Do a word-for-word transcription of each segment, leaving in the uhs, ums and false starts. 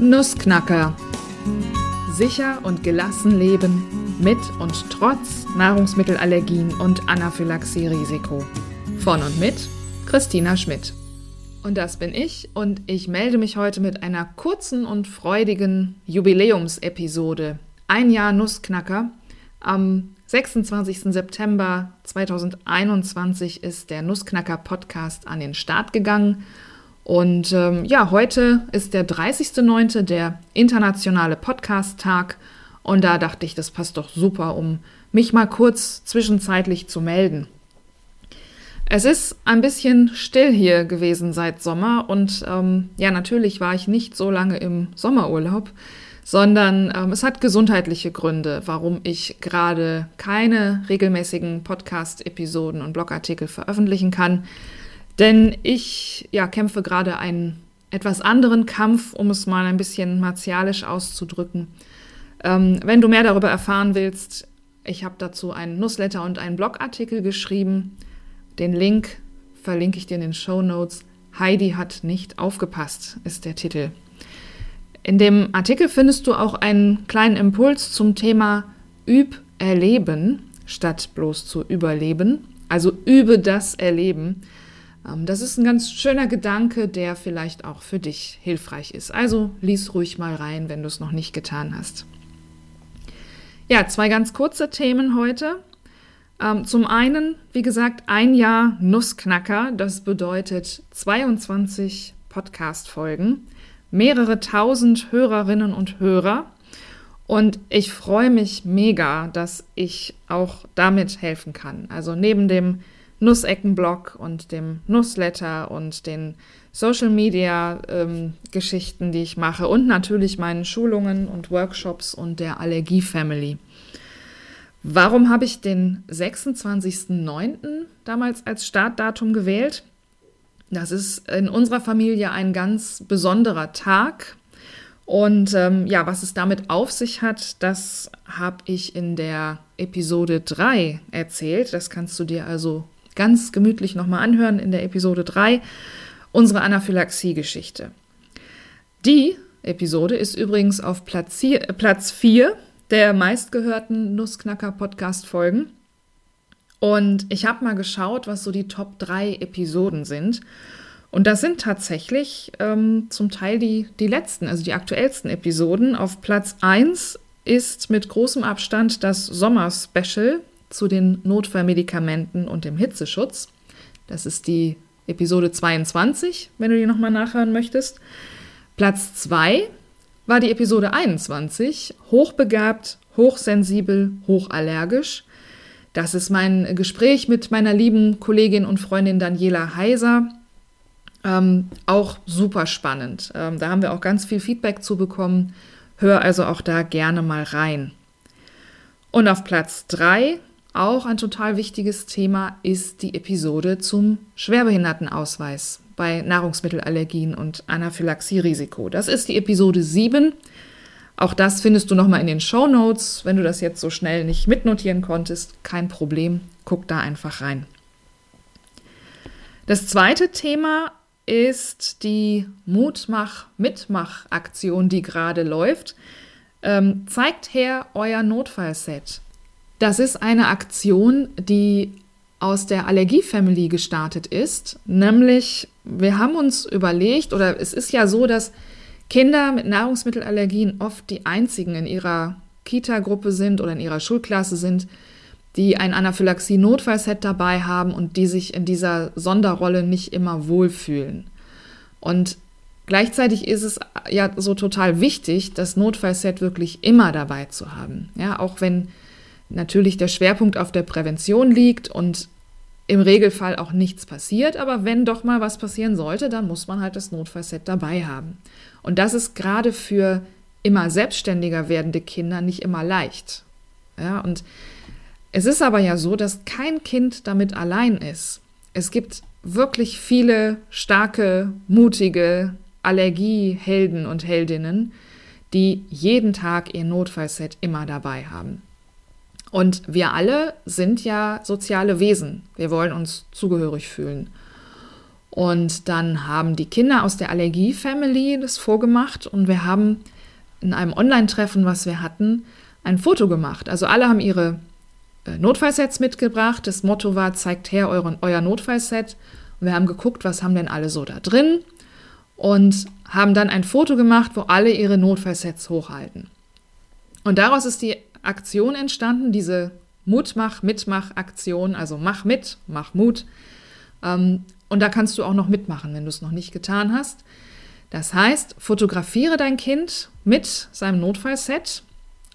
Nussknacker. Sicher und gelassen leben, mit und trotz Nahrungsmittelallergien und Anaphylaxie-Risiko. Von und mit Christina Schmidt. Und das bin ich und ich melde mich heute mit einer kurzen und freudigen Jubiläumsepisode. Ein Jahr Nussknacker. Am sechsundzwanzigsten September zweitausendeinundzwanzig ist der Nussknacker-Podcast an den Start gegangen. Und ähm, ja, heute ist der dreißigsten neunten der internationale Podcast-Tag. Und da dachte ich, das passt doch super, um mich mal kurz zwischenzeitlich zu melden. Es ist ein bisschen still hier gewesen seit Sommer. Und ähm, ja, natürlich war ich nicht so lange im Sommerurlaub, sondern ähm, es hat gesundheitliche Gründe, warum ich gerade keine regelmäßigen Podcast-Episoden und Blogartikel veröffentlichen kann. Denn ich ja, kämpfe gerade einen etwas anderen Kampf, um es mal ein bisschen martialisch auszudrücken. Ähm, wenn du mehr darüber erfahren willst, ich habe dazu einen Newsletter und einen Blogartikel geschrieben. Den Link verlinke ich dir in den Shownotes. Heidi hat nicht aufgepasst, ist der Titel. In dem Artikel findest du auch einen kleinen Impuls zum Thema Üb erleben statt bloß zu überleben. Also übe das Erleben. Das ist ein ganz schöner Gedanke, der vielleicht auch für dich hilfreich ist. Also lies ruhig mal rein, wenn du es noch nicht getan hast. Ja, zwei ganz kurze Themen heute. Zum einen, wie gesagt, ein Jahr Nussknacker. Das bedeutet zweiundzwanzig Podcast-Folgen. Mehrere tausend Hörerinnen und Hörer und ich freue mich mega, dass ich auch damit helfen kann. Also neben dem Nussecken-Blog und dem Newsletter und den Social-Media-Geschichten, ähm, die ich mache und natürlich meinen Schulungen und Workshops und der Allergie-Family. Warum habe ich den sechsundzwanzigsten neunten damals als Startdatum gewählt? Das ist in unserer Familie ein ganz besonderer Tag und ähm, ja, was es damit auf sich hat, das habe ich in der Episode drei erzählt. Das kannst du dir also ganz gemütlich nochmal anhören in der Episode drei, unsere Anaphylaxie-Geschichte. Die Episode ist übrigens auf Platz vier, Platz vier der meistgehörten Nussknacker-Podcast-Folgen. Und ich habe mal geschaut, was so die Top drei Episoden sind. Und das sind tatsächlich ähm, zum Teil die, die letzten, also die aktuellsten Episoden. Auf Platz eins ist mit großem Abstand das Sommer-Special zu den Notfallmedikamenten und dem Hitzeschutz. Das ist die Episode zweiundzwanzig, wenn du die nochmal nachhören möchtest. Platz zwei war die Episode einundzwanzig, hochbegabt, hochsensibel, hochallergisch. Das ist mein Gespräch mit meiner lieben Kollegin und Freundin Daniela Heiser. Ähm, auch super spannend. Ähm, da haben wir auch ganz viel Feedback zu bekommen. Hör also auch da gerne mal rein. Und auf Platz drei, auch ein total wichtiges Thema, ist die Episode zum Schwerbehindertenausweis bei Nahrungsmittelallergien und Anaphylaxie-Risiko. Das ist die Episode sieben. Auch das findest du nochmal in den Shownotes. Wenn du das jetzt so schnell nicht mitnotieren konntest, kein Problem, guck da einfach rein. Das zweite Thema ist die Mutmach-Mitmach-Aktion, die gerade läuft. Ähm, zeigt her euer Notfallset. Das ist eine Aktion, die aus der Allergie-Family gestartet ist. Nämlich, wir haben uns überlegt, oder es ist ja so, dass Kinder mit Nahrungsmittelallergien oft die einzigen in ihrer Kita-Gruppe sind oder in ihrer Schulklasse sind, die ein Anaphylaxie-Notfallset dabei haben und die sich in dieser Sonderrolle nicht immer wohlfühlen. Und gleichzeitig ist es ja so total wichtig, das Notfallset wirklich immer dabei zu haben. Ja, auch wenn natürlich der Schwerpunkt auf der Prävention liegt und im Regelfall auch nichts passiert, aber wenn doch mal was passieren sollte, dann muss man halt das Notfallset dabei haben. Und das ist gerade für immer selbstständiger werdende Kinder nicht immer leicht. Ja, und es ist aber ja so, dass kein Kind damit allein ist. Es gibt wirklich viele starke, mutige Allergiehelden und Heldinnen, die jeden Tag ihr Notfallset immer dabei haben. Und wir alle sind ja soziale Wesen. Wir wollen uns zugehörig fühlen. Und dann haben die Kinder aus der Allergie-Family das vorgemacht und wir haben in einem Online-Treffen, was wir hatten, ein Foto gemacht. Also alle haben ihre Notfallsets mitgebracht. Das Motto war, zeigt her euren, euer Notfallset. Und wir haben geguckt, was haben denn alle so da drin und haben dann ein Foto gemacht, wo alle ihre Notfallsets hochhalten. Und daraus ist die Aktion entstanden, diese Mut-Mach-Mitmach-Aktion, also mach mit, mach Mut. Ähm, und da kannst du auch noch mitmachen, wenn du es noch nicht getan hast. Das heißt, fotografiere dein Kind mit seinem Notfallset,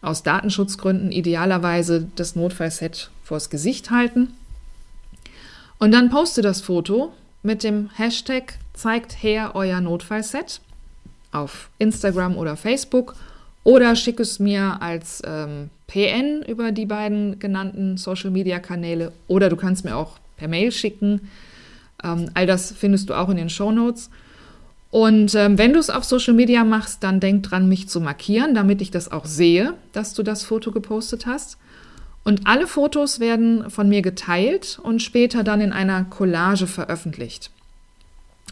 aus Datenschutzgründen idealerweise das Notfallset vors Gesicht halten. Und dann poste das Foto mit dem Hashtag zeigt her euer Notfallset auf Instagram oder Facebook oder schick es mir als ähm, P N über die beiden genannten Social-Media-Kanäle oder du kannst mir auch per Mail schicken. Ähm, all das findest du auch in den Shownotes. Und ähm, wenn du es auf Social Media machst, dann denk dran, mich zu markieren, damit ich das auch sehe, dass du das Foto gepostet hast. Und alle Fotos werden von mir geteilt und später dann in einer Collage veröffentlicht.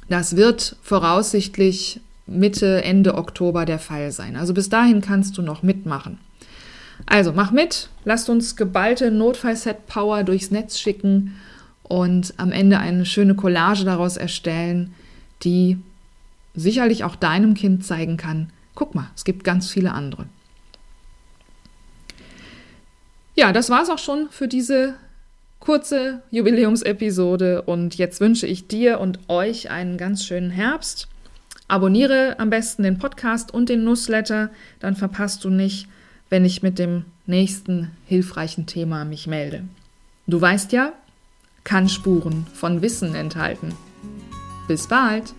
Das wird voraussichtlich Mitte, Ende Oktober der Fall sein. Also bis dahin kannst du noch mitmachen. Also mach mit, lasst uns geballte Notfallset-Power durchs Netz schicken und am Ende eine schöne Collage daraus erstellen, die sicherlich auch deinem Kind zeigen kann, guck mal, es gibt ganz viele andere. Ja, das war es auch schon für diese kurze Jubiläumsepisode und jetzt wünsche ich dir und euch einen ganz schönen Herbst. Abonniere am besten den Podcast und den Newsletter, dann verpasst du nicht, wenn ich mit dem nächsten hilfreichen Thema mich melde. Du weißt ja, kann Spuren von Wissen enthalten. Bis bald!